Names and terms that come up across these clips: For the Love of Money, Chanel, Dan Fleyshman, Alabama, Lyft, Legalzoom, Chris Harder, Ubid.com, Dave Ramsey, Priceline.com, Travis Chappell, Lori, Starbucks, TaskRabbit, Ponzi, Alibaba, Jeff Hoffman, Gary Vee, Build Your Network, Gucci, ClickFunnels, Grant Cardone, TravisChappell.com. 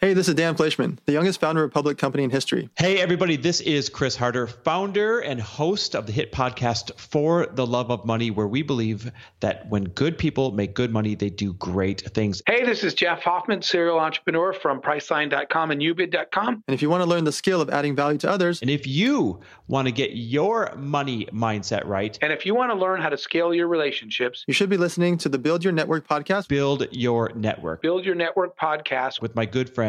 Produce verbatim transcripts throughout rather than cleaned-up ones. Hey, this is Dan Fleyshman, the youngest founder of a public company in history. Hey, everybody, this is Chris Harder, founder and host of the hit podcast, For the Love of Money, where we believe that when good people make good money, they do great things. Hey, this is Jeff Hoffman, serial entrepreneur from Priceline dot com and U bid dot com. And if you want to learn the skill of adding value to others. And if you want to get your money mindset right. And if you want to learn how to scale your relationships. You should be listening to the Build Your Network podcast. Build Your Network. Build Your Network podcast. With my good friend.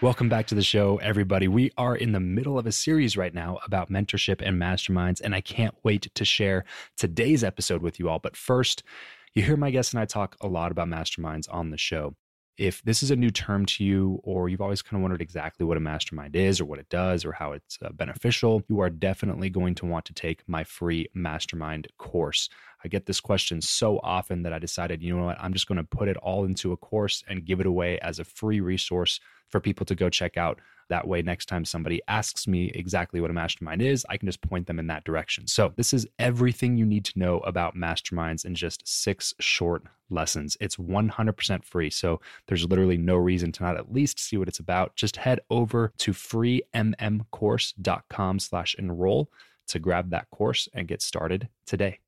Welcome back to the show, everybody. We are in the middle of a series right now about mentorship and masterminds, and I can't wait to share today's episode with you all. But first, you hear my guests and I talk a lot about masterminds on the show. If this is a new term to you, or you've always kind of wondered exactly what a mastermind is or what it does or how it's beneficial, you are definitely going to want to take my free mastermind course. I get this question so often that I decided, you know what, I'm just going to put it all into a course and give it away as a free resource for people to go check out. That way, next time somebody asks me exactly what a mastermind is, I can just point them in that direction. So this is everything you need to know about masterminds in just six short lessons. It's one hundred percent free. So there's literally no reason to not at least see what it's about. Just head over to free m m course dot com slash enroll to grab that course and get started today.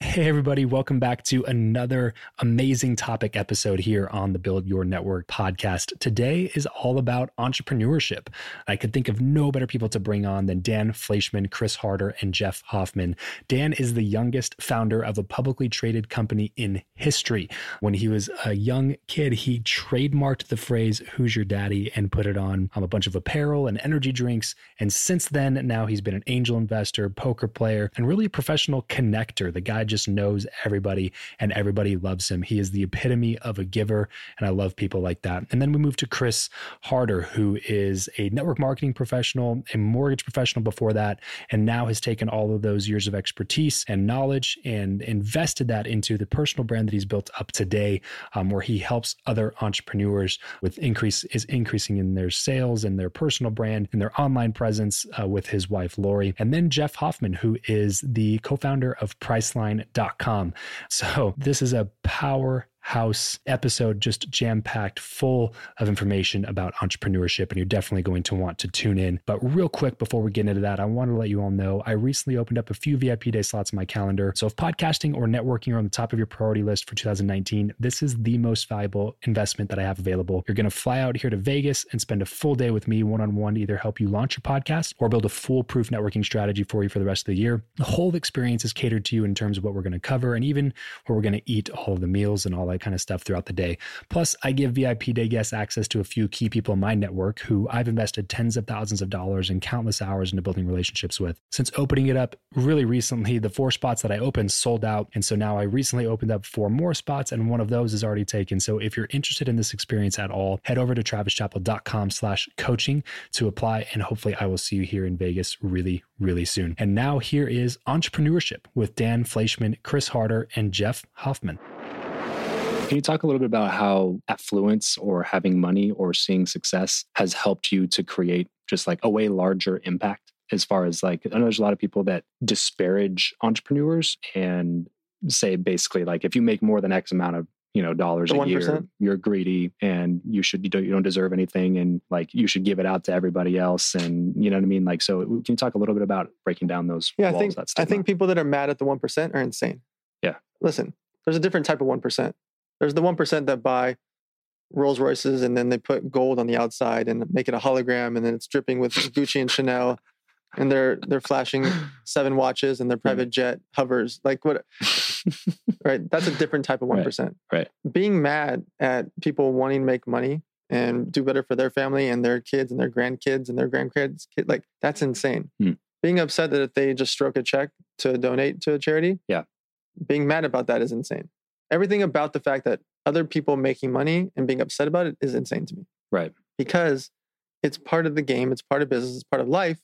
Hey, everybody. Welcome back to another amazing topic episode here on the Build Your Network podcast. Today is all about entrepreneurship. I could think of no better people to bring on than Dan Fleyshman, Chris Harder, and Jeff Hoffman. Dan is the youngest founder of a publicly traded company in history. When he was a young kid, he trademarked the phrase, "Who's your daddy?" and put it on a bunch of apparel and energy drinks. And since then, now he's been an angel investor, poker player, and really a professional connector. The guy just knows everybody and everybody loves him. He is the epitome of a giver, and I love people like that. And then we move to Chris Harder, who is a network marketing professional, a mortgage professional before that, and now has taken all of those years of expertise and knowledge and invested that into the personal brand that he's built up today, um, where he helps other entrepreneurs with increase is increasing in their sales and their personal brand and their online presence uh, with his wife, Lori. And then Jeff Hoffman, who is the co-founder of Priceline dot com. So this is a powerhouse house episode, just jam-packed full of information about entrepreneurship, and you're definitely going to want to tune in. But real quick, before we get into that, I want to let you all know I recently opened up a few V I P day slots in my calendar. So if podcasting or networking are on the top of your priority list for two thousand nineteen, this is the most valuable investment that I have available. You're going to fly out here to Vegas and spend a full day with me one-on-one to either help you launch your podcast or build a foolproof networking strategy for you for the rest of the year. The whole experience is catered to you in terms of what we're going to cover and even where we're going to eat all of the meals and all that kind of stuff throughout the day. Plus, I give V I P day guests access to a few key people in my network who I've invested tens of thousands of dollars and countless hours into building relationships with. Since opening it up really recently, the four spots that I opened sold out. And so now I recently opened up four more spots, and one of those is already taken. So if you're interested in this experience at all, head over to TravisChappell.com slash coaching to apply. And hopefully I will see you here in Vegas really, really soon. And now here is Entrepreneurship with Dan Fleyshman, Chris Harder, and Jeff Hoffman. Can you talk a little bit about how affluence or having money or seeing success has helped you to create just like a way larger impact as far as like, I know there's a lot of people that disparage entrepreneurs and say basically like, if you make more than X amount of you know, dollars a year, you're greedy and you should, you don't, you don't deserve anything. And like, you should give it out to everybody else. And you know what I mean? Like, so can you talk a little bit about breaking down those yeah, walls? I think, I think people that are mad at the one percent are insane. Yeah. Listen, there's a different type of one percent. There's the one percent that buy Rolls Royces and then they put gold on the outside and make it a hologram. And then it's dripping with Gucci and Chanel and they're, they're flashing seven watches and their private jet hovers like what, right? That's a different type of one percent. Right, right. Being mad at people wanting to make money and do better for their family and their kids and their grandkids and their grandkids, like that's insane. Hmm. Being upset that if they just stroke a check to donate to a charity, yeah, being mad about that is insane. Everything about the fact that other people making money and being upset about it is insane to me. Right. Because it's part of the game. It's part of business. It's part of life.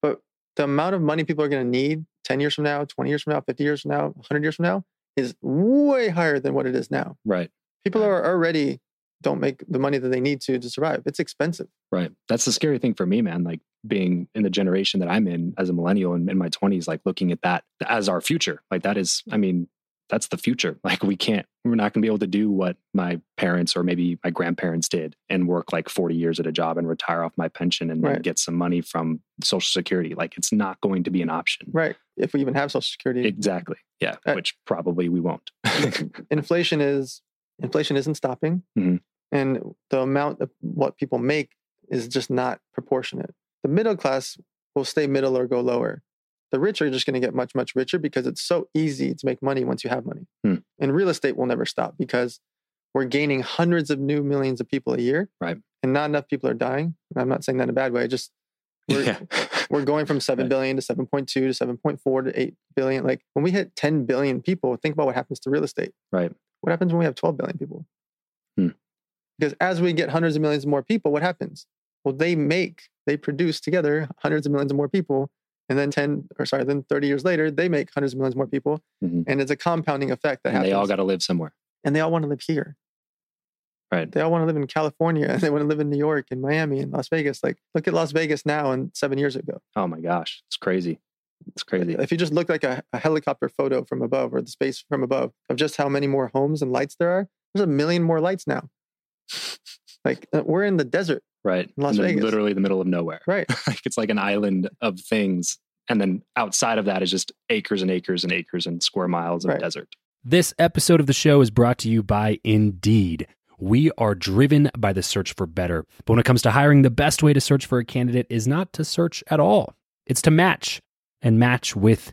But the amount of money people are going to need ten years from now, twenty years from now, fifty years from now, one hundred years from now is way higher than what it is now. Right. People are already don't make the money that they need to to survive. It's expensive. Right. That's the scary thing for me, man. Like being in the generation that I'm in as a millennial and in my twenties, like looking at that as our future. Like that is, I mean, that's the future. Like we can't, we're not going to be able to do what my parents or maybe my grandparents did and work like forty years at a job and retire off my pension and right. then get some money from Social Security. Like it's not going to be an option. Right. If we even have Social Security. Exactly. Yeah. Right. Which probably we won't. Inflation is, inflation isn't stopping. Mm-hmm. And the amount of what people make is just not proportionate. The middle class will stay middle or go lower. The rich are just going to get much, much richer because it's so easy to make money once you have money. Hmm. And real estate will never stop because we're gaining hundreds of new millions of people a year. Right. And not enough people are dying. I'm not saying that in a bad way. Just we're, yeah. we're going from seven billion to seven point two to seven point four to eight billion. Like when we hit ten billion people, think about what happens to real estate. Right. What happens when we have twelve billion people? Hmm. Because as we get hundreds of millions more people, what happens? Well, they make, they produce together hundreds of millions of more people. And then ten or sorry, then thirty years later, they make hundreds of millions more people. Mm-hmm. And it's a compounding effect that and happens. They all got to live somewhere. And they all want to live here. Right. They all want to live in California and they want to live in New York and Miami and Las Vegas. Like look at Las Vegas now and seven years ago. Oh my gosh. It's crazy. It's crazy. If you just look like a, a helicopter photo from above or the space from above of just how many more homes and lights there are, there's a million more lights now. Like we're in the desert. Right. Las Vegas. Literally the middle of nowhere. Right. Like it's like an island of things. And then outside of that is just acres and acres and acres and square miles of right. desert. This episode of the show is brought to you by Indeed. We are driven by the search for better. But when it comes to hiring, the best way to search for a candidate is not to search at all. It's to match and match with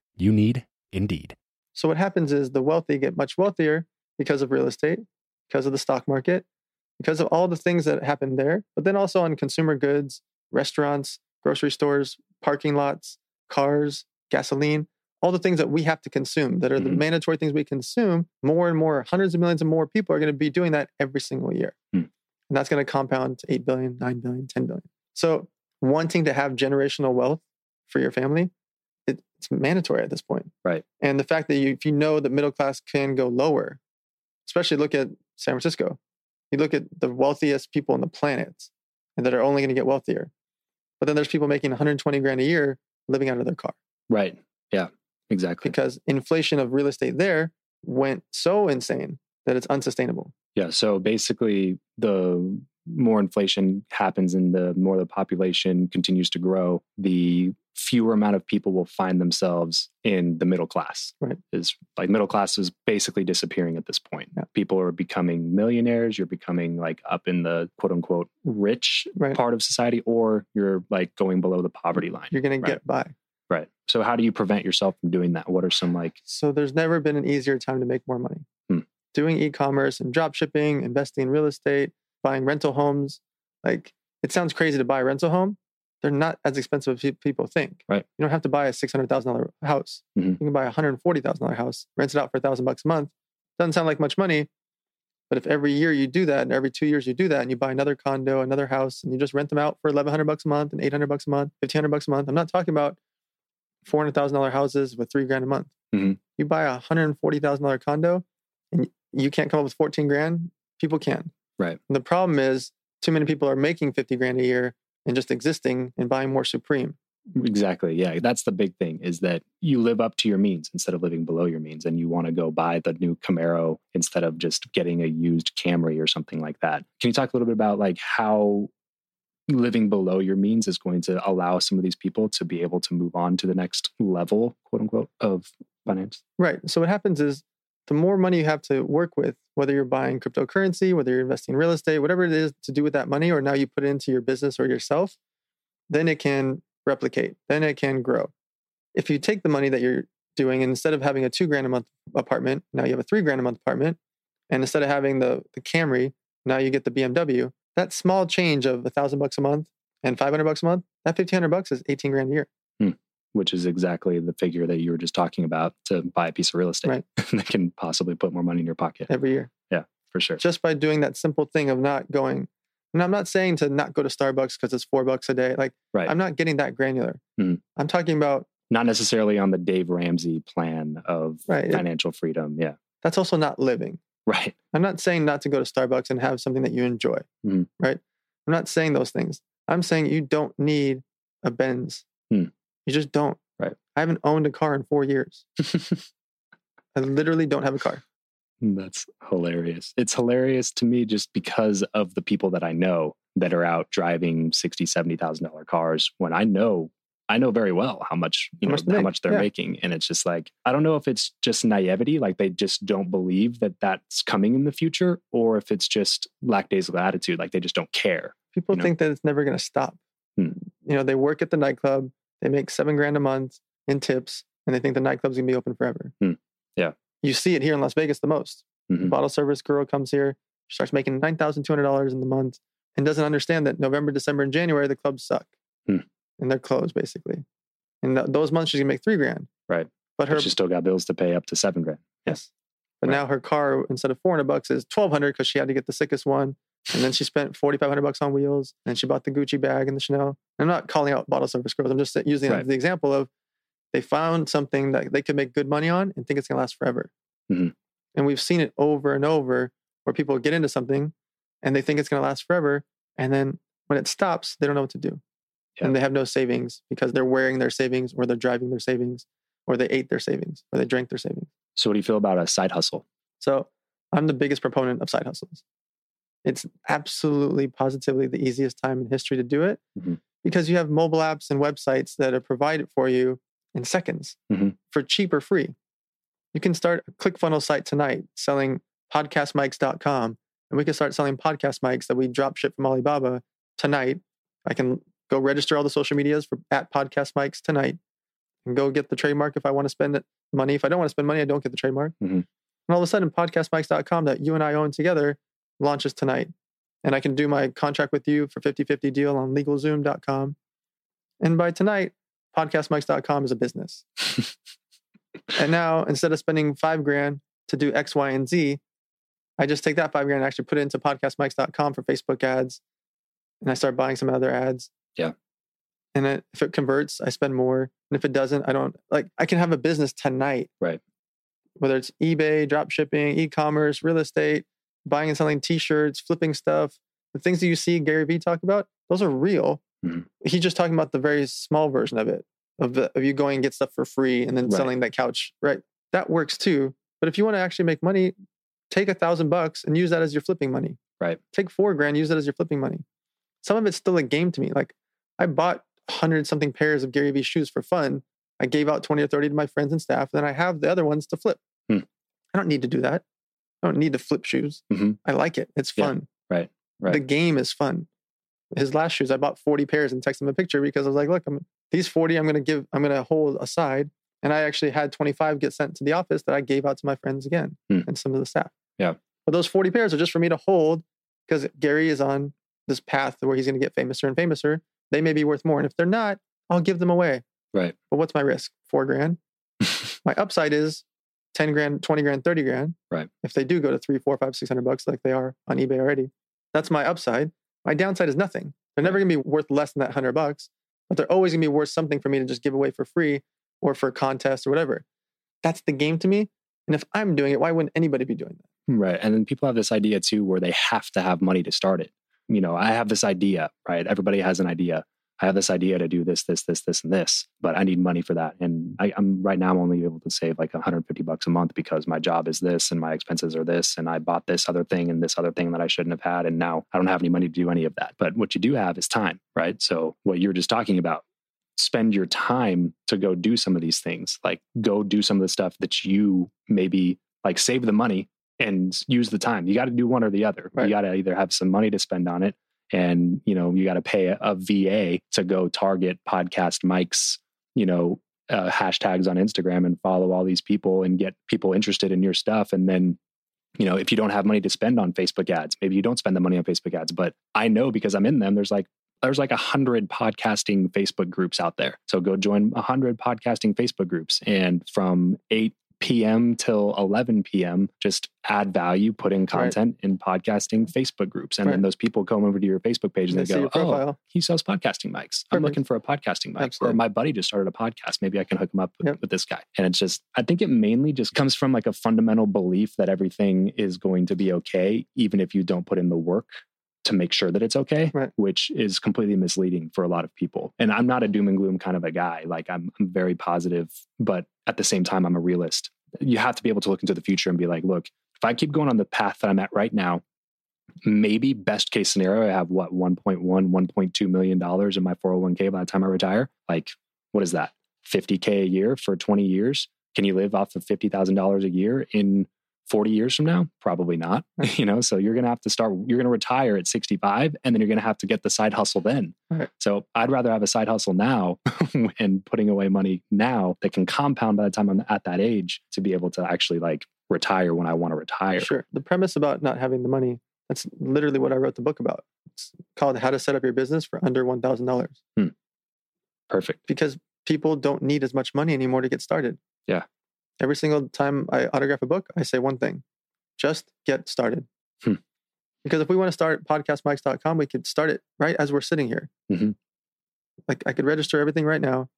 you need Indeed. So what happens is the wealthy get much wealthier because of real estate, because of the stock market, because of all the things that happen there, but then also on consumer goods, restaurants, grocery stores, parking lots, cars, gasoline, all the things that we have to consume that are the mm-hmm. mandatory things we consume. More and more, hundreds of millions of more people are going to be doing that every single year. Mm. And that's going to compound to eight billion, nine billion, ten billion. So wanting to have generational wealth for your family, it, it's mandatory at this point. Right. And the fact that you, if you know that middle class can go lower, especially look at San Francisco, you look at the wealthiest people on the planet and that are only going to get wealthier. But then there's people making one hundred twenty grand a year living out of their car. Right. Yeah. Exactly. Because inflation of real estate there went so insane that it's unsustainable. Yeah. So basically, the more inflation happens and the more the population continues to grow, the fewer amount of people will find themselves in the middle class. Right. Is like middle class is basically disappearing at this point. Yeah. People are becoming millionaires. You're becoming like up in the quote unquote rich right. part of society, or you're like going below the poverty line. You're going right? to get by. Right. So how do you prevent yourself from doing that? What are some like... So there's never been an easier time to make more money. Hmm. Doing e-commerce and drop shipping, investing in real estate, buying rental homes. Like it sounds crazy to buy a rental home. They're not as expensive as people think. Right. You don't have to buy a six hundred thousand dollars house. Mm-hmm. You can buy a one hundred forty thousand dollars house, rent it out for a thousand bucks a month. Doesn't sound like much money, but if every year you do that and every two years you do that and you buy another condo, another house, and you just rent them out for eleven hundred bucks a month and eight hundred bucks a month, fifteen hundred bucks a month. I'm not talking about four hundred thousand dollars houses with three grand a month. Mm-hmm. You buy a one hundred forty thousand dollars condo and you can't come up with fourteen grand. People can. Right. And the problem is too many people are making fifty grand a year and just existing and buying more Supreme. Exactly. Yeah. That's the big thing is that you live up to your means instead of living below your means. And you want to go buy the new Camaro instead of just getting a used Camry or something like that. Can you talk a little bit about like how living below your means is going to allow some of these people to be able to move on to the next level, quote unquote, of finance? Right. So what happens is the more money you have to work with, whether you're buying cryptocurrency, whether you're investing in real estate, whatever it is to do with that money, or now you put it into your business or yourself, then it can replicate. Then it can grow. If you take the money that you're doing, and instead of having a two grand a month apartment, now you have a three grand a month apartment. And instead of having the, the Camry, now you get the B M W. That small change of a thousand bucks a month and five hundred bucks a month, that fifteen hundred bucks is eighteen grand a year, mm, which is exactly the figure that you were just talking about to buy a piece of real estate right. that can possibly put more money in your pocket every year. Yeah, for sure. Just by doing that simple thing of not going, and I'm not saying to not go to Starbucks because it's four bucks a day. Like, right. I'm not getting that granular. Mm. I'm talking about not necessarily on the Dave Ramsey plan of right. financial freedom. Yeah, that's also not living. Right. I'm not saying not to go to Starbucks and have something that you enjoy, mm. right? I'm not saying those things. I'm saying you don't need a Benz. Mm. You just don't. Right. I haven't owned a car in four years. I literally don't have a car. That's hilarious. It's hilarious to me just because of the people that I know that are out driving sixty thousand dollars, seventy thousand dollars cars when I know I know very well how much, you know, how much they're yeah. making. And it's just like, I don't know if it's just naivety, like they just don't believe that that's coming in the future, or if it's just lackadaisical attitude, like they just don't care. People you know? think that it's never going to stop. Hmm. You know, they work at the nightclub, they make seven grand a month in tips, and they think the nightclub's going to be open forever. Hmm. Yeah. You see it here in Las Vegas the most. Mm-hmm. The bottle service girl comes here, she starts making nine thousand two hundred dollars in the month and doesn't understand that November, December, and January, the clubs suck. Hmm. And they're closed basically. And th- those months she's gonna make three grand. Right. But, her, but she still got bills to pay up to seven grand. Yes. But right. now her car, instead of four hundred bucks, is twelve hundred because she had to get the sickest one. And then she spent forty-five hundred bucks on wheels, and she bought the Gucci bag and the Chanel. I'm not calling out bottle service girls. I'm just using right. the example of they found something that they could make good money on and think it's going to last forever. Mm-hmm. And we've seen it over and over where people get into something and they think it's going to last forever. And then when it stops, they don't know what to do. Yeah. And they have no savings because they're wearing their savings, or they're driving their savings, or they ate their savings, or they drank their savings. So what do you feel about a side hustle? So I'm the biggest proponent of side hustles. It's absolutely positively the easiest time in history to do it mm-hmm. because you have mobile apps and websites that are provided for you in seconds mm-hmm. for cheap or free. You can start a ClickFunnels site tonight selling podcast mics dot com, and we can start selling podcast mics that we drop ship from Alibaba tonight. I can go register all the social medias for at podcast mics tonight and go get the trademark if I want to spend money. If I don't want to spend money, I don't get the trademark. Mm-hmm. And all of a sudden, podcast mics dot com that you and I own together launches tonight. And I can do my contract with you for fifty-fifty deal on Legalzoom dot com. And by tonight, podcast mics dot com is a business. And now, instead of spending five grand to do X, Y, and Z, I just take that five grand and actually put it into podcast mics dot com for Facebook ads. And I start buying some other ads. Yeah. And it, if it converts, I spend more. And if it doesn't, I don't, like, I can have a business tonight. Right. Whether it's eBay, drop shipping, e-commerce, real estate, buying and selling t-shirts, flipping stuff, the things that you see Gary Vee talk about, those are real. Mm-hmm. He's just talking about the very small version of it. Of, the, of you going and get stuff for free and then right. selling that couch, right? That works too. But if you want to actually make money, take a thousand bucks and use that as your flipping money. Right. Take four grand, use that as your flipping money. Some of it's still a game to me. Like, I bought hundred something pairs of Gary Vee shoes for fun. I gave out twenty or thirty to my friends and staff, and then I have the other ones to flip. Hmm. I don't need to do that. I don't need to flip shoes. Mm-hmm. I like it. It's fun. Yeah. Right. Right. The game is fun. His last shoes, I bought forty pairs and texted him a picture because I was like, look, I'm, these forty, I'm going to give, I'm going to hold aside. And I actually had twenty-five get sent to the office that I gave out to my friends again mm. and some of the staff. Yeah. But those forty pairs are just for me to hold because Gary is on this path where he's going to get famouser and famouser. They may be worth more. And if they're not, I'll give them away. Right. But what's my risk? Four grand. My upside is ten grand, twenty grand, thirty grand. Right. If they do go to three, four, five, six hundred bucks like they are on eBay already, that's my upside. My downside is nothing. They're never going to be worth less than that hundred bucks, but they're always going to be worth something for me to just give away for free or for a contest or whatever. That's the game to me. And if I'm doing it, why wouldn't anybody be doing that? Right. And then people have this idea too, where they have to have money to start it. You know, I have this idea, right? Everybody has an idea. I have this idea to do this, this, this, this, and this, but I need money for that. And I, I'm right now I'm only able to save like one hundred fifty bucks a month because my job is this and my expenses are this. And I bought this other thing and this other thing that I shouldn't have had. And now I don't have any money to do any of that. But what you do have is time, right? So what you're just talking about, spend your time to go do some of these things, like go do some of the stuff that you maybe like save the money and use the time. You got to do one or the other. Right. You got to either have some money to spend on it. And, you know, you got to pay a, a V A to go target podcast mics, you know, uh, hashtags on Instagram and follow all these people and get people interested in your stuff. And then, you know, if you don't have money to spend on Facebook ads, maybe you don't spend the money on Facebook ads, but I know because I'm in them, there's like, there's like a hundred podcasting Facebook groups out there. So go join a hundred podcasting Facebook groups. And from eight p.m. till eleven p.m. just add value, put in content right. in podcasting Facebook groups. And right. then those people come over to your Facebook page and they, they go, oh, he sells podcasting mics. Perfect. I'm looking for a podcasting mic. Absolutely. Or my buddy just started a podcast. Maybe I can hook him up with, yep. with this guy. And it's just, I think it mainly just comes from like a fundamental belief that everything is going to be okay, even if you don't put in the work to make sure that it's okay, right. which is completely misleading for a lot of people. And I'm not a doom and gloom kind of a guy. Like I'm, I'm very positive, but at the same time, I'm a realist. You have to be able to look into the future and be like, look, if I keep going on the path that I'm at right now, maybe best case scenario, I have what, one point one, one point two million dollars in my four oh one k by the time I retire. Like, what is that? fifty K a year for twenty years? Can you live off of fifty thousand dollars a year in forty years from now? Probably not, you know? So you're going to have to start, you're going to retire at sixty-five and then you're going to have to get the side hustle then. Right. So I'd rather have a side hustle now and putting away money now that can compound by the time I'm at that age to be able to actually like retire when I want to retire. Sure. The premise about not having the money, that's literally what I wrote the book about. It's called How to Set Up Your Business for Under one thousand dollars. Hmm. Perfect. Because people don't need as much money anymore to get started. Yeah. Every single time I autograph a book, I say one thing, just get started. Hmm. Because if we want to start podcast mics dot com, we could start it right as we're sitting here. Mm-hmm. Like I could register everything right now,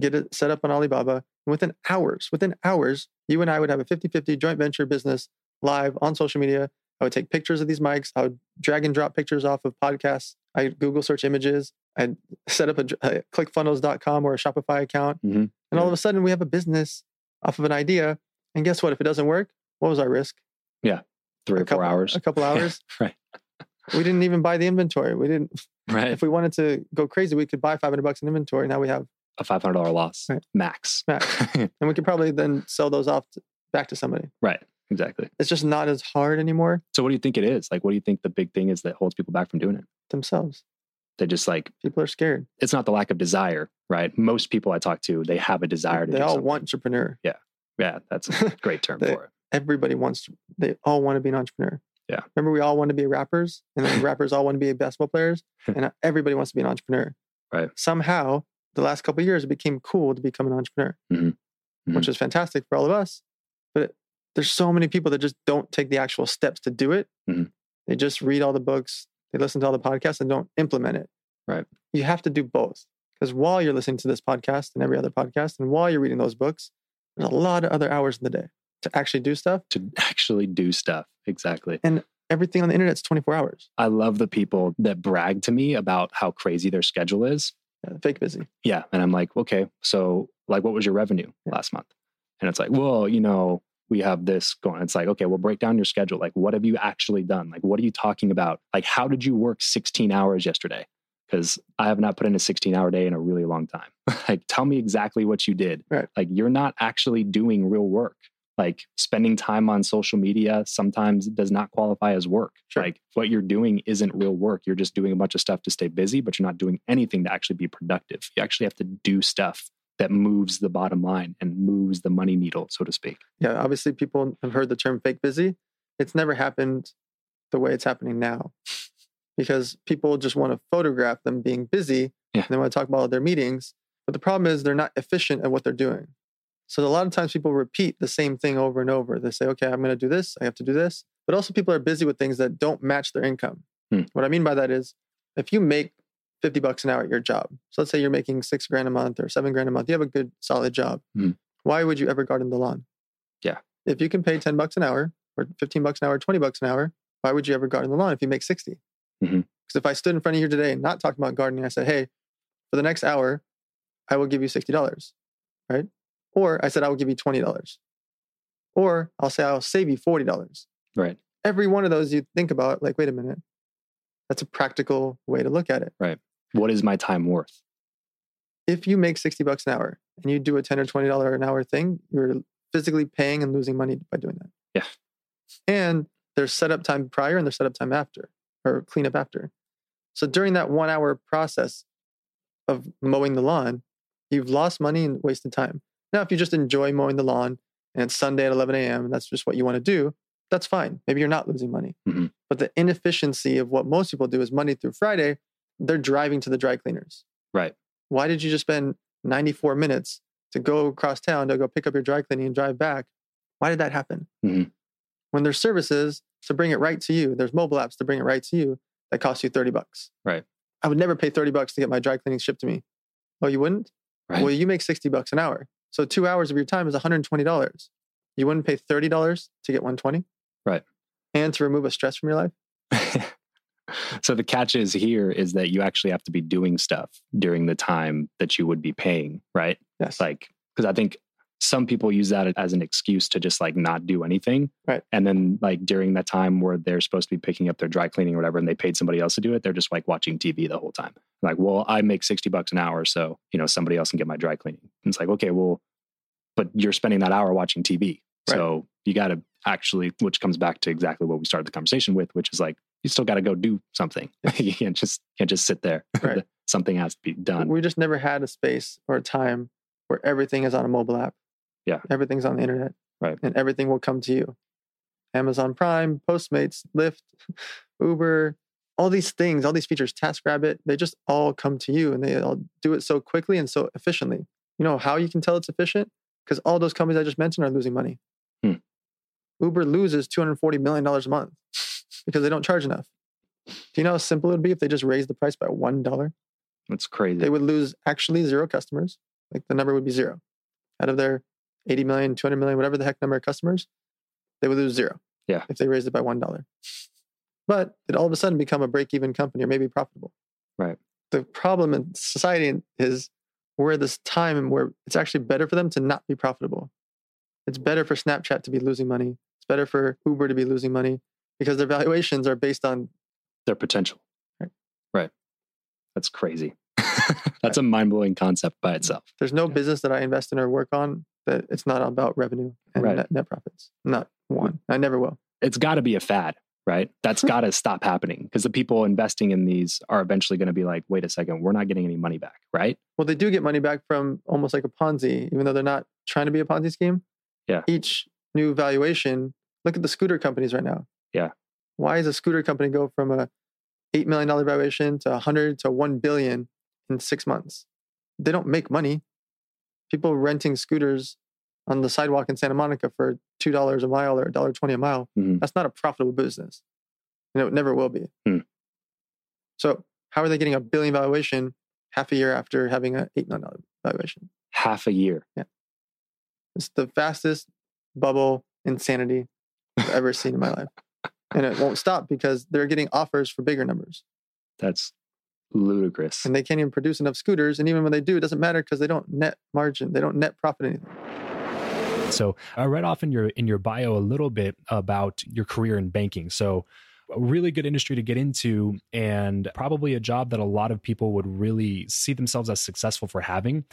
get it set up on Alibaba. And within hours, within hours, you and I would have a fifty-fifty joint venture business live on social media. I would take pictures of these mics. I would drag and drop pictures off of podcasts. I Google search images. I'd set up a, a click funnels dot com or a Shopify account. Mm-hmm. And yeah. all of a sudden we have a business off of an idea. And guess what? If it doesn't work, what was our risk? Yeah. Three a or couple, four hours. A couple hours. Yeah, right. We didn't even buy the inventory. We didn't. Right. If we wanted to go crazy, we could buy five hundred bucks in inventory. Now we have a five hundred dollars loss. Right. Max. Max. And we could probably then sell those off to, back to somebody. Right. Exactly. It's just not as hard anymore. So what do you think it is? Like, what do you think the big thing is that holds people back from doing it? Themselves. They just like... People are scared. It's not the lack of desire, right? Most people I talk to, they have a desire to they do something. They all want entrepreneur. Yeah. Yeah. That's a great term they, for it. Everybody wants... They all want to be an entrepreneur. Yeah. Remember, we all want to be rappers, and then rappers all want to be basketball players, and everybody wants to be an entrepreneur. Right. Somehow, the last couple of years, it became cool to become an entrepreneur, mm-hmm. Mm-hmm. which is fantastic for all of us, but... It, There's so many people that just don't take the actual steps to do it. Mm-hmm. They just read all the books, they listen to all the podcasts and don't implement it. Right. You have to do both. Because while you're listening to this podcast and every other podcast, and while you're reading those books, there's a lot of other hours in the day to actually do stuff. To actually do stuff. Exactly. And everything on the internet is twenty-four hours. I love the people that brag to me about how crazy their schedule is. Yeah, fake busy. Yeah. And I'm like, okay, so like, what was your revenue yeah. last month? And it's like, well, you know, we have this going. It's like, okay, well, break down your schedule. Like, what have you actually done? Like, what are you talking about? Like, how did you work sixteen hours yesterday? Because I have not put in a sixteen hour day in a really long time. Like, tell me exactly what you did. Right. Like, you're not actually doing real work. Like, spending time on social media sometimes does not qualify as work. Sure. Like, what you're doing isn't real work. You're just doing a bunch of stuff to stay busy, but you're not doing anything to actually be productive. You actually have to do stuff that moves the bottom line and moves the money needle, so to speak. Yeah, obviously people have heard the term fake busy. It's never happened the way it's happening now because people just want to photograph them being busy yeah. and they want to talk about all their meetings. But the problem is they're not efficient at what they're doing. So a lot of times people repeat the same thing over and over. They say, okay, I'm going to do this. I have to do this. But also people are busy with things that don't match their income. Hmm. What I mean by that is if you make fifty bucks an hour at your job. So let's say you're making six grand a month or seven grand a month. You have a good solid job. Mm. Why would you ever garden the lawn? Yeah. If you can pay ten bucks an hour or fifteen bucks an hour, twenty bucks an hour, why would you ever garden the lawn if you make sixty? Mm-hmm. Because if I stood in front of you today and not talking about gardening, I said, hey, for the next hour, I will give you sixty dollars, right? Or I said, I will give you twenty dollars. Or I'll say, I'll save you forty dollars. Right. Every one of those you think about, like, wait a minute, that's a practical way to look at it. Right. What is my time worth? If you make sixty bucks an hour and you do a ten or twenty dollars an hour thing, you're physically paying and losing money by doing that. Yeah. And there's setup time prior and there's setup time after or cleanup after. So during that one hour process of mowing the lawn, you've lost money and wasted time. Now, if you just enjoy mowing the lawn and it's Sunday at eleven a.m. and that's just what you want to do, that's fine. Maybe you're not losing money. Mm-hmm. But the inefficiency of what most people do is Monday through Friday, they're driving to the dry cleaners. Right. Why did you just spend ninety-four minutes to go across town to go pick up your dry cleaning and drive back? Why did that happen? Mm-hmm. When there's services to bring it right to you, there's mobile apps to bring it right to you that cost you thirty bucks. Right. I would never pay thirty bucks to get my dry cleaning shipped to me. Oh, you wouldn't? Right. Well, you make sixty bucks an hour. So two hours of your time is one hundred twenty dollars. You wouldn't pay thirty dollars to get one hundred twenty dollars? Right. And to remove a stress from your life? So the catch is here is that you actually have to be doing stuff during the time that you would be paying, right? Yes. Like, because I think some people use that as an excuse to just like not do anything. Right. And then like during that time where they're supposed to be picking up their dry cleaning or whatever, and they paid somebody else to do it, they're just like watching T V the whole time. Like, well, I make sixty bucks an hour. So, you know, somebody else can get my dry cleaning. And it's like, okay, well, but you're spending that hour watching T V. Right. So you got to actually, which comes back to exactly what we started the conversation with, which is like, you still got to go do something. You can't just can't just sit there. Right. Something has to be done. We just never had a space or a time where everything is on a mobile app. Yeah. Everything's on the internet. Right. And everything will come to you. Amazon Prime, Postmates, Lyft, Uber, all these things, all these features, TaskRabbit, they just all come to you and they all do it so quickly and so efficiently. You know how you can tell it's efficient? because all those companies I just mentioned are losing money. Hmm. Uber loses two hundred forty million dollars a month because they don't charge enough. Do you know how simple it would be if they just raised the price by one dollar? That's crazy. They would lose actually zero customers. Like the number would be zero. Out of their eighty million, two hundred million, whatever the heck number of customers, they would lose zero. Yeah. If they raised it by one dollar. But it all of a sudden become a break-even company or maybe profitable. Right. The problem in society is we're at this time where it's actually better for them to not be profitable. It's better for Snapchat to be losing money. It's better for Uber to be losing money because their valuations are based on their potential. Right. Right. That's crazy. That's a mind-blowing concept by itself. There's no yeah. business that I invest in or work on that it's not about revenue and right. net, net profits. Not one. I never will. It's got to be a fad, right? That's got to stop happening because the people investing in these are eventually going to be like, wait a second, we're not getting any money back, right? Well, they do get money back from almost like a Ponzi, even though they're not trying to be a Ponzi scheme. Yeah. Each new valuation, look at the scooter companies right now. Yeah. Why does a scooter company go from a eight million dollars valuation to one hundred to one billion dollars in six months? They don't make money. People renting scooters on the sidewalk in Santa Monica for two dollars a mile or one dollar twenty a mile, mm-hmm. that's not a profitable business. You know, it never will be. Mm. So how are they getting a billion valuation half a year after having an eight million dollars valuation? Half a year. Yeah. It's the fastest bubble insanity I've ever seen in my life. And it won't stop because they're getting offers for bigger numbers. That's ludicrous. And they can't even produce enough scooters. And even when they do, it doesn't matter because they don't net margin. They don't net profit anything. So I read off in your in your bio a little bit about your career in banking. So a really good industry to get into and probably a job that a lot of people would really see themselves as successful for having.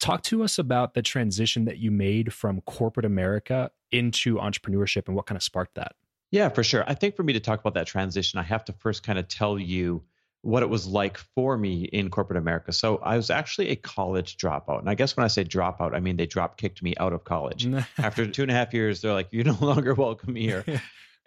Talk to us about the transition that you made from corporate America into entrepreneurship and what kind of sparked that. Yeah, for sure. I think for me to talk about that transition, I have to first kind of tell you what it was like for me in corporate America. So I was actually a college dropout. And I guess when I say dropout, I mean they drop kicked me out of college. After two and a half years, they're like, you're no longer welcome here.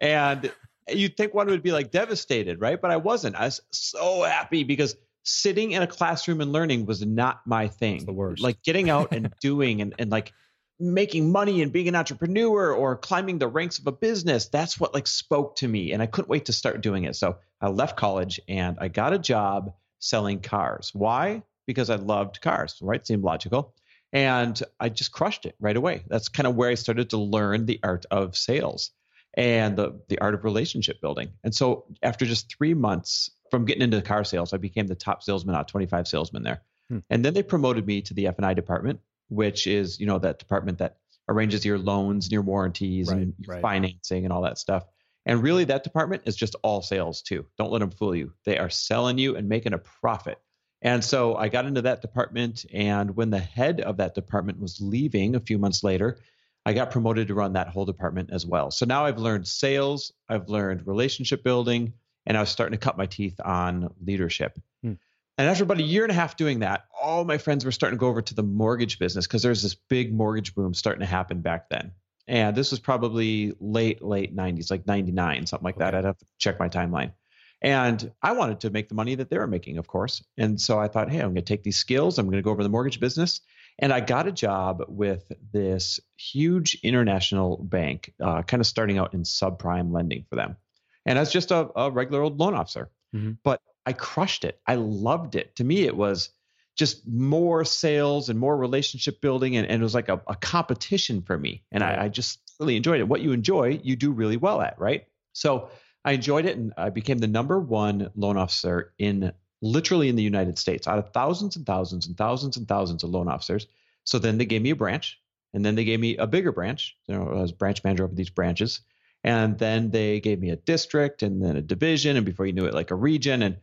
And you'd think one would be like devastated, right? But I wasn't. I was so happy because sitting in a classroom and learning was not my thing. It's the worst. Like getting out and doing and, and like making money and being an entrepreneur or climbing the ranks of a business. That's what like spoke to me. And I couldn't wait to start doing it. So I left college and I got a job selling cars. Why? Because I loved cars, right? Seemed logical. And I just crushed it right away. That's kind of where I started to learn the art of sales and the, the art of relationship building. And so after just three months from getting into car sales, I became the top salesman out of twenty-five salesmen there. Hmm. And then they promoted me to the F and I department, which is, you know, that department that arranges your loans and your warranties right, and your right. financing and all that stuff. And really that department is just all sales too. Don't let them fool you. They are selling you and making a profit. And so I got into that department. And when the head of that department was leaving a few months later, I got promoted to run that whole department as well. So now I've learned sales, I've learned relationship building, and I was starting to cut my teeth on leadership. Hmm. And after about a year and a half doing that, all my friends were starting to go over to the mortgage business because there's this big mortgage boom starting to happen back then. And this was probably late, late nineties, like ninety-nine, something like okay. that. I'd have to check my timeline. And I wanted to make the money that they were making, of course. And so I thought, hey, I'm going to take these skills. I'm going to go over to the mortgage business. And I got a job with this huge international bank, uh, kind of starting out in subprime lending for them. And I was just a, a regular old loan officer. Mm-hmm. But I crushed it. I loved it. To me, it was just more sales and more relationship building. And, and it was like a, a competition for me. And I, I just really enjoyed it. What you enjoy, you do really well at, right? So I enjoyed it. And I became the number one loan officer in literally in the United States out of thousands and thousands and thousands and thousands of loan officers. So then they gave me a branch and then they gave me a bigger branch. You know, I was branch manager over these branches. And then they gave me a district and then a division. And before you knew it, like a region. And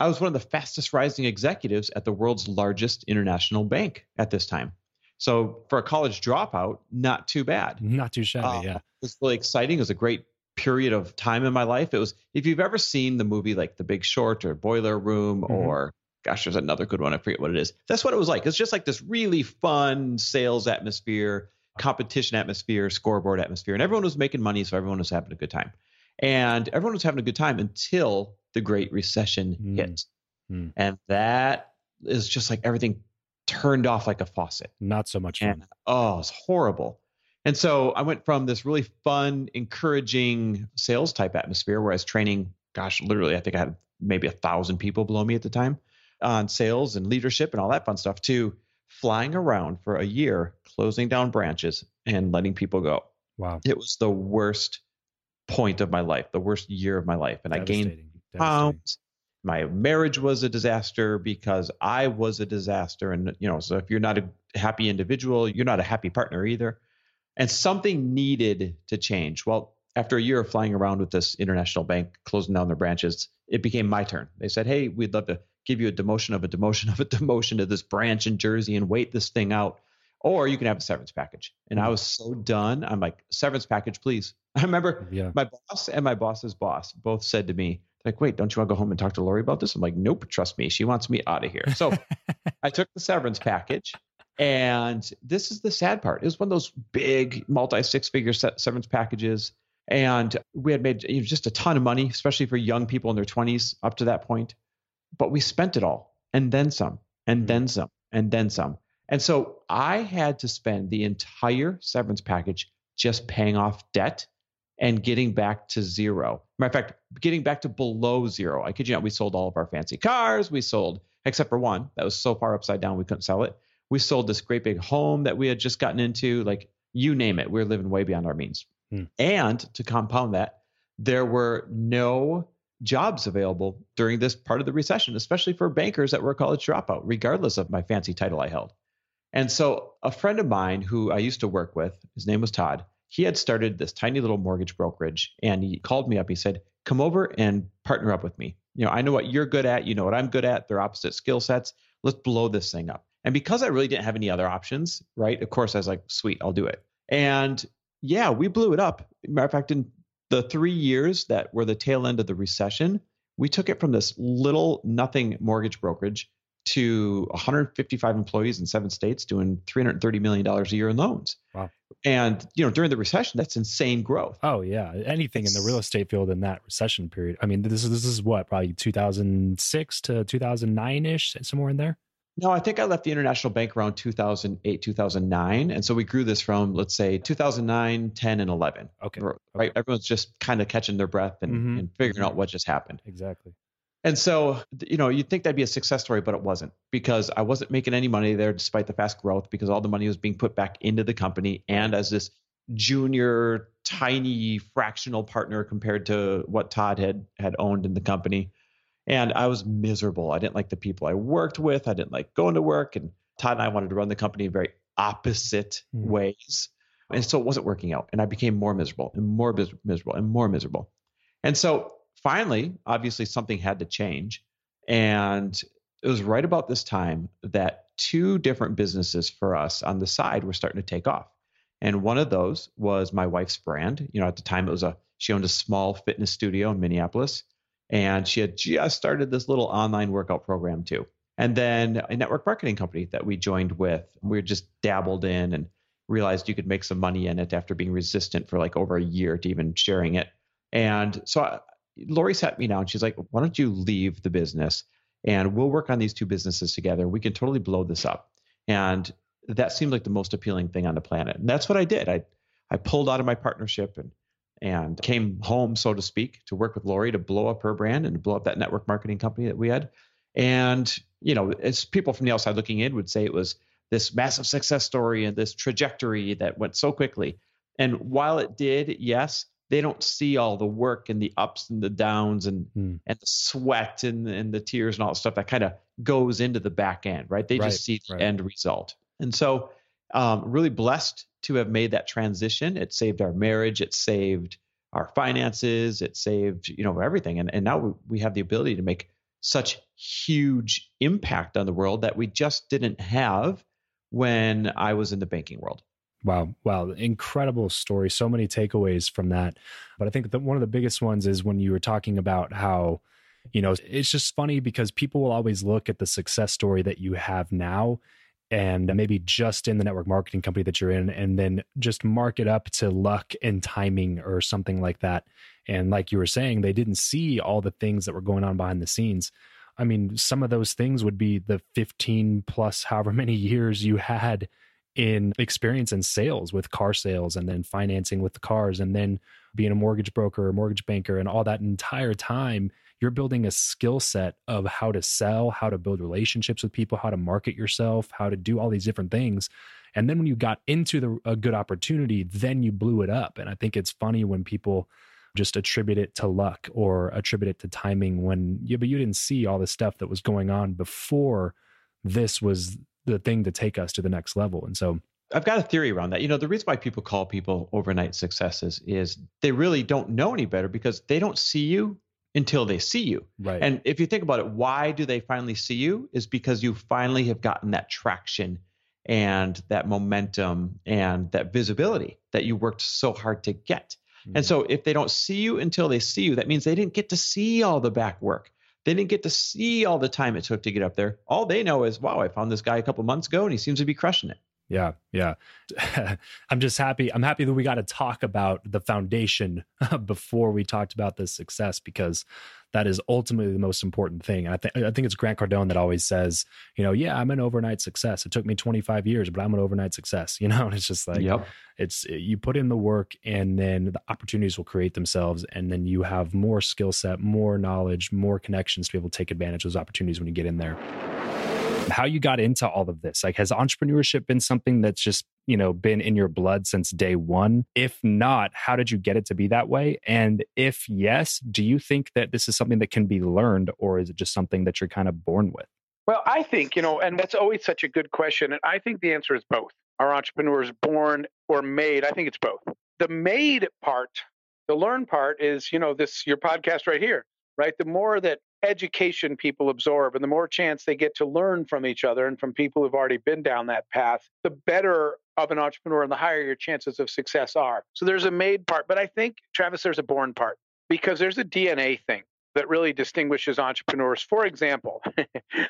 I was one of the fastest rising executives at the world's largest international bank at this time. So for a college dropout, not too bad. Not too shabby, uh, yeah. It was really exciting. It was a great period of time in my life. It was, if you've ever seen the movie like The Big Short or Boiler Room mm-hmm. or, gosh, there's another good one. I forget what it is. That's what it was like. It's just like this really fun sales atmosphere, competition atmosphere, scoreboard atmosphere. And everyone was making money, so everyone was having a good time. And everyone was having a good time until the Great Recession mm. hit. Mm. And that is just like everything turned off like a faucet. Not so much fun. And, oh, it's horrible. And so I went from this really fun, encouraging sales type atmosphere where I was training, gosh, literally, I think I had maybe a thousand people below me at the time on sales and leadership and all that fun stuff, to flying around for a year, closing down branches and letting people go. Wow. It was the worst point of my life, the worst year of my life. And I gained pounds. My marriage was a disaster because I was a disaster. And, you know, so if you're not a happy individual, you're not a happy partner either. And something needed to change. Well, after a year of flying around with this international bank, closing down their branches, it became my turn. They said, hey, we'd love to give you a demotion of a demotion of a demotion to this branch in Jersey and wait this thing out, or you can have a severance package. And I was so done. I'm like, severance package, please. I remember yeah. my boss and my boss's boss both said to me, like, wait, don't you want to go home and talk to Lori about this? I'm like, nope, trust me. She wants me out of here. So I took the severance package. And this is the sad part. It was one of those big multi six figure severance packages. And we had made you know, just a ton of money, especially for young people in their twenties up to that point. But we spent it all and then some, and then some, and then some. And so I had to spend the entire severance package just paying off debt and getting back to zero. Matter of fact, getting back to below zero. I kid you not, we sold all of our fancy cars. We sold, except for one that was so far upside down, we couldn't sell it. We sold this great big home that we had just gotten into, like you name it. We were living way beyond our means. Hmm. And to compound that, there were no jobs available during this part of the recession, especially for bankers that were a college dropout, regardless of my fancy title I held. And so a friend of mine who I used to work with, his name was Todd, he had started this tiny little mortgage brokerage, and he called me up. He said, come over and partner up with me. You know, I know what you're good at. You know what I'm good at. They're opposite skill sets. Let's blow this thing up. And because I really didn't have any other options, right? Of course, I was like, sweet, I'll do it. And yeah, we blew it up. Matter of fact, in the three years that were the tail end of the recession, we took it from this little nothing mortgage brokerage to one hundred fifty-five employees in seven states doing three hundred thirty million dollars a year in loans. Wow. And, you know, during the recession, that's insane growth. Oh yeah. Anything in the real estate field in that recession period. I mean, this is, this is what, probably two thousand six to two thousand nine ish, somewhere in there. No, I think I left the international bank around two thousand eight, two thousand nine. And so we grew this from, let's say, two thousand nine, ten, and eleven. Okay. Right. Okay. Everyone's just kind of catching their breath and, mm-hmm. and figuring out what just happened. Exactly. And so, you know, you'd think that'd be a success story, but it wasn't, because I wasn't making any money there despite the fast growth, because all the money was being put back into the company. And as this junior, tiny, fractional partner compared to what Todd had had owned in the company. And I was miserable. I didn't like the people I worked with. I didn't like going to work. And Todd and I wanted to run the company in very opposite mm-hmm. ways. And so it wasn't working out. And I became more miserable and more bis- miserable and more miserable. And so finally, obviously, something had to change. And it was right about this time that two different businesses for us on the side were starting to take off. And one of those was my wife's brand. You know, at the time, it was a she owned a small fitness studio in Minneapolis. And she had just started this little online workout program too. And then a network marketing company that we joined with, we just dabbled in and realized you could make some money in it after being resistant for like over a year to even sharing it. And so I, Lori sat me down. She's like, why don't you leave the business and we'll work on these two businesses together. We can totally blow this up. And that seemed like the most appealing thing on the planet. And that's what I did. I I pulled out of my partnership and and came home, so to speak, to work with Lori to blow up her brand and to blow up that network marketing company that we had. And, you know, as people from the outside looking in would say, it was this massive success story and this trajectory that went so quickly. And while it did, yes, they don't see all the work and the ups and the downs and mm. and the sweat and, and the tears and all that stuff that kind of goes into the back end, right? They right, just see the right. end result. And so um, really blessed to have made that transition. It saved our marriage. It saved our finances. It saved, you know, everything. And and now we have the ability to make such huge impact on the world that we just didn't have when I was in the banking world. Wow. Wow. Incredible story. So many takeaways from that. But I think that one of the biggest ones is when you were talking about how, you know, it's just funny because people will always look at the success story that you have now and maybe just in the network marketing company that you're in, and then just mark it up to luck and timing or something like that. And like you were saying, they didn't see all the things that were going on behind the scenes. I mean, some of those things would be the fifteen plus however many years you had in experience in sales with car sales, and then financing with the cars, and then being a mortgage broker or mortgage banker, and all that entire time, you're building a skill set of how to sell, how to build relationships with people, how to market yourself, how to do all these different things. And then when you got into the, a good opportunity, then you blew it up. And I think it's funny when people just attribute it to luck or attribute it to timing when you, but you didn't see all the stuff that was going on before this was the thing to take us to the next level. And so I've got a theory around that. You know, the reason why people call people overnight successes is they really don't know any better because they don't see you until they see you. Right. And if you think about it, why do they finally see you? Is because you finally have gotten that traction and that momentum and that visibility that you worked so hard to get. Mm-hmm. And so if they don't see you until they see you, that means they didn't get to see all the back work. They didn't get to see all the time it took to get up there. All they know is, wow, I found this guy a couple months ago and he seems to be crushing it. Yeah. Yeah. I'm just happy. I'm happy that we got to talk about the foundation before we talked about the success, because that is ultimately the most important thing. And I think, I think it's Grant Cardone that always says, you know, yeah, I'm an overnight success. It took me twenty-five years, but I'm an overnight success, you know? And it's just like, yep. it's, you put in the work and then the opportunities will create themselves. And then you have more skill set, more knowledge, more connections to be able to take advantage of those opportunities when you get in there. How you got into all of this? Like, has entrepreneurship been something that's just, you know, been in your blood since day one? If not, how did you get it to be that way? And if yes, do you think that this is something that can be learned, or is it just something that you're kind of born with? Well, I think, you know, and that's always such a good question. And I think the answer is both. Are entrepreneurs born or made? I think it's both. The made part, the learn part is, you know, this, your podcast right here, right? The more that education people absorb and the more chance they get to learn from each other and from people who've already been down that path, the better of an entrepreneur and the higher your chances of success are. So there's a made part, but I think, Travis, there's a born part, because there's a D N A thing that really distinguishes entrepreneurs. For example,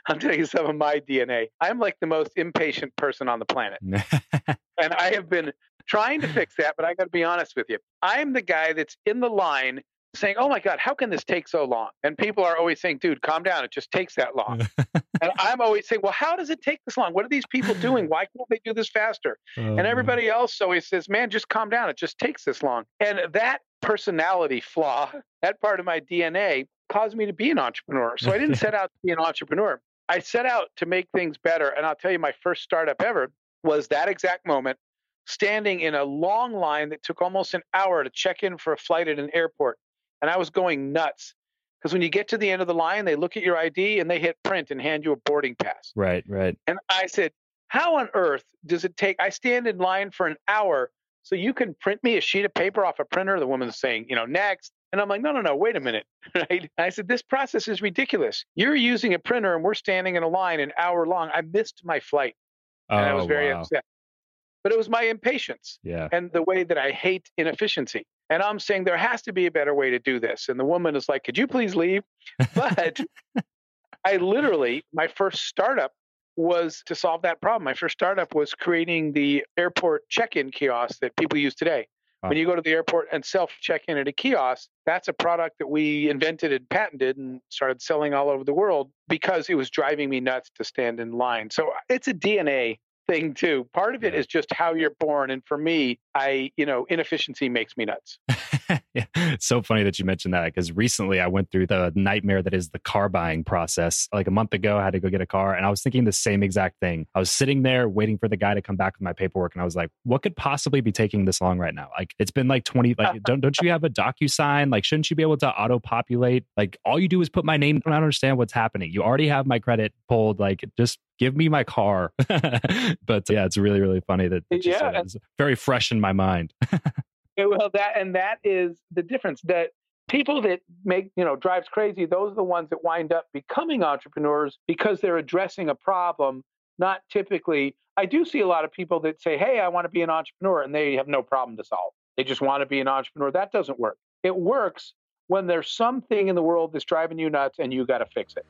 I'm telling you some of my D N A. I'm like the most impatient person on the planet. And I have been trying to fix that, but I got to be honest with you. I'm the guy that's in the line saying, oh my God, how can this take so long? And people are always saying, dude, calm down. It just takes that long. And I'm always saying, well, how does it take this long? What are these people doing? Why can't they do this faster? Um, and everybody else always says, man, just calm down. It just takes this long. And that personality flaw, that part of my D N A, caused me to be an entrepreneur. So I didn't set out to be an entrepreneur. I set out to make things better. And I'll tell you, my first startup ever was that exact moment, standing in a long line that took almost an hour to check in for a flight at an airport. And I was going nuts, because when you get to the end of the line, they look at your I D and they hit print and hand you a boarding pass. Right, right. And I said, how on earth does it take? I stand in line for an hour so you can print me a sheet of paper off a printer. The woman's saying, you know, next. And I'm like, no, no, no, wait a minute. Right? And I said, this process is ridiculous. You're using a printer and we're standing in a line an hour long. I missed my flight. And oh, I was very wow. upset. But it was my impatience yeah. and the way that I hate inefficiency. And I'm saying there has to be a better way to do this. And the woman is like, could you please leave? But I literally, my first startup was to solve that problem. My first startup was creating the airport check-in kiosk that people use today. Wow. When you go to the airport and self-check-in at a kiosk, that's a product that we invented and patented and started selling all over the world, because it was driving me nuts to stand in line. So it's a D N A thing too. Part of it is just how you're born. And for me, I, you know, inefficiency makes me nuts. Yeah. It's so funny that you mentioned that, because recently I went through the nightmare that is the car buying process. Like a month ago, I had to go get a car and I was thinking the same exact thing. I was sitting there waiting for the guy to come back with my paperwork. And I was like, what could possibly be taking this long right now? Like, it's been like twenty, like, don't, don't you have a DocuSign? Like, shouldn't you be able to auto populate? Like, all you do is put my name. I don't understand what's happening. You already have my credit pulled. Like, just give me my car. But yeah, it's really, really funny that it just, yeah. it's very fresh in my mind. Well, that, and that is the difference, that people that make, you know, drives crazy, those are the ones that wind up becoming entrepreneurs, because they're addressing a problem, not typically. I do see a lot of people that say, hey, I want to be an entrepreneur, and they have no problem to solve. They just want to be an entrepreneur. That doesn't work. It works when there's something in the world that's driving you nuts and you got to fix it.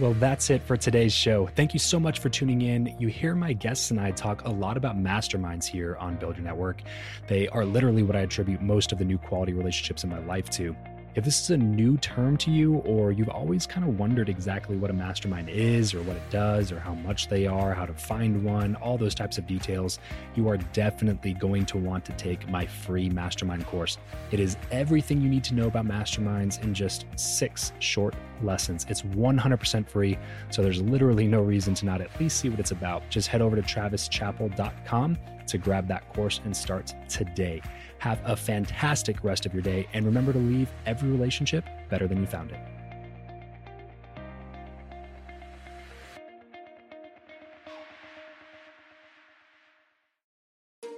Well, that's it for today's show. Thank you so much for tuning in. You hear my guests and I talk a lot about masterminds here on Build Your Network. They are literally what I attribute most of the new quality relationships in my life to. If this is a new term to you, or you've always kind of wondered exactly what a mastermind is or what it does or how much they are, how to find one, all those types of details, you are definitely going to want to take my free mastermind course. It is everything you need to know about masterminds in just six short lessons. It's one hundred percent free, so there's literally no reason to not at least see what it's about. Just head over to Travis Chappell dot com to grab that course and start today. Have a fantastic rest of your day, and remember to leave every relationship better than you found it.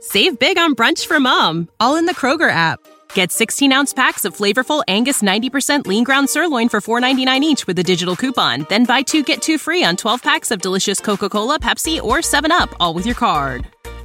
Save big on brunch for mom, all in the Kroger app. Get sixteen-ounce packs of flavorful Angus ninety percent lean ground sirloin for four ninety-nine each with a digital coupon. Then buy two, get two free on twelve packs of delicious Coca-Cola, Pepsi, or seven up, all with your card.